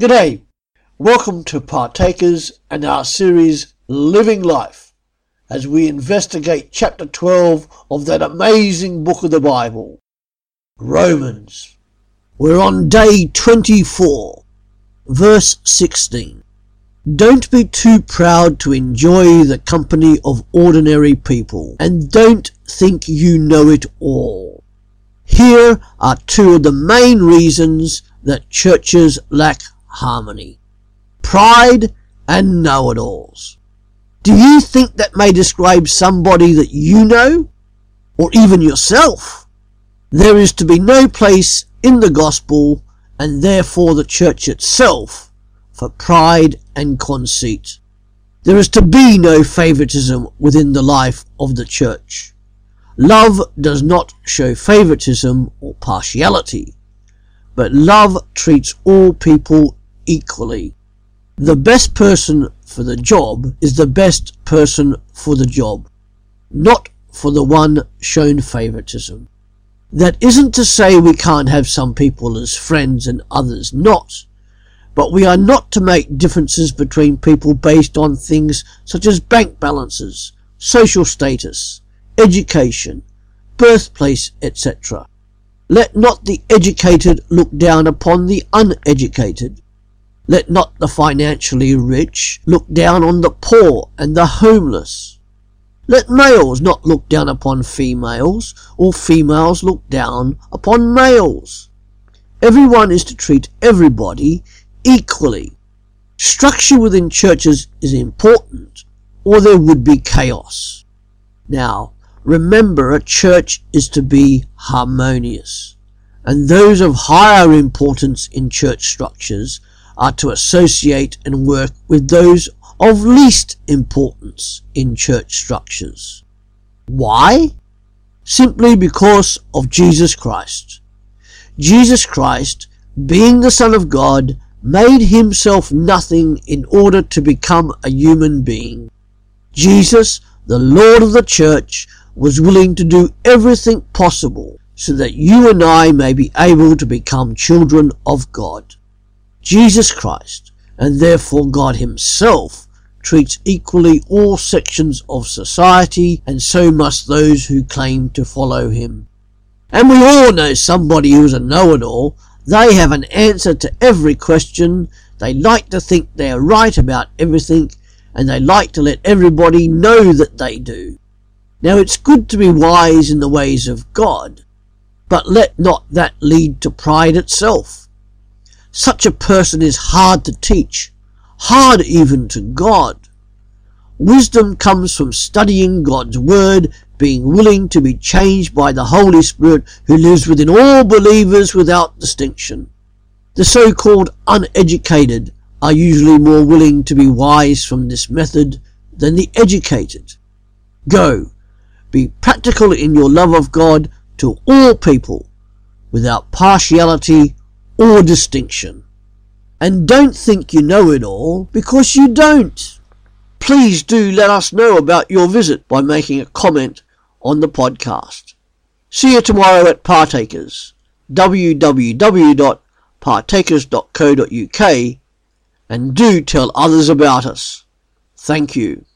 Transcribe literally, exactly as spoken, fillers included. G'day, welcome to Partakers and our series Living Life, as we investigate chapter twelve of that amazing book of the Bible, Romans. We're on day twenty-four, verse sixteen. Don't be too proud to enjoy the company of ordinary people, and don't think you know it all. Here are two of the main reasons that churches lack harmony: pride and know-it-alls. Do you think that may describe somebody that you know, or even yourself? There is to be no place in the gospel, and therefore the church itself, for pride and conceit. There is to be no favoritism within the life of the church. Love does not show favoritism or partiality, but love treats all people equally. The best person for the job is the best person for the job, not for the one shown favoritism. That isn't to say we can't have some people as friends and others not, but we are not to make differences between people based on things such as bank balances, social status, education, birthplace, et cetera. Let not the educated look down upon the uneducated. Let not the financially rich look down on the poor and the homeless. Let males not look down upon females, or females look down upon males. Everyone is to treat everybody equally. Structure within churches is important, or there would be chaos. Now, remember, a church is to be harmonious, and those of higher importance in church structures are to associate and work with those of least importance in church structures. Why? Simply because of Jesus Christ. Jesus Christ, being the Son of God, made himself nothing in order to become a human being. Jesus, the Lord of the church, was willing to do everything possible so that you and I may be able to become children of God. Jesus Christ, and therefore God himself, treats equally all sections of society, and so must those who claim to follow him. And we all know somebody who's a know-it-all. They have an answer to every question. They like to think they're right about everything, and they like to let everybody know that they do. Now, it's good to be wise in the ways of God, but let not that lead to pride itself. Such a person is hard to teach, hard even to God. Wisdom comes from studying God's word, being willing to be changed by the Holy Spirit who lives within all believers without distinction. The so-called uneducated are usually more willing to be wise from this method than the educated. Go, be practical in your love of God to all people, without partiality or distinction. And don't think you know it all, because you don't. Please do let us know about your visit by making a comment on the podcast. See you tomorrow at Partakers, w w w dot partakers dot co dot u k, and do tell others about us. Thank you.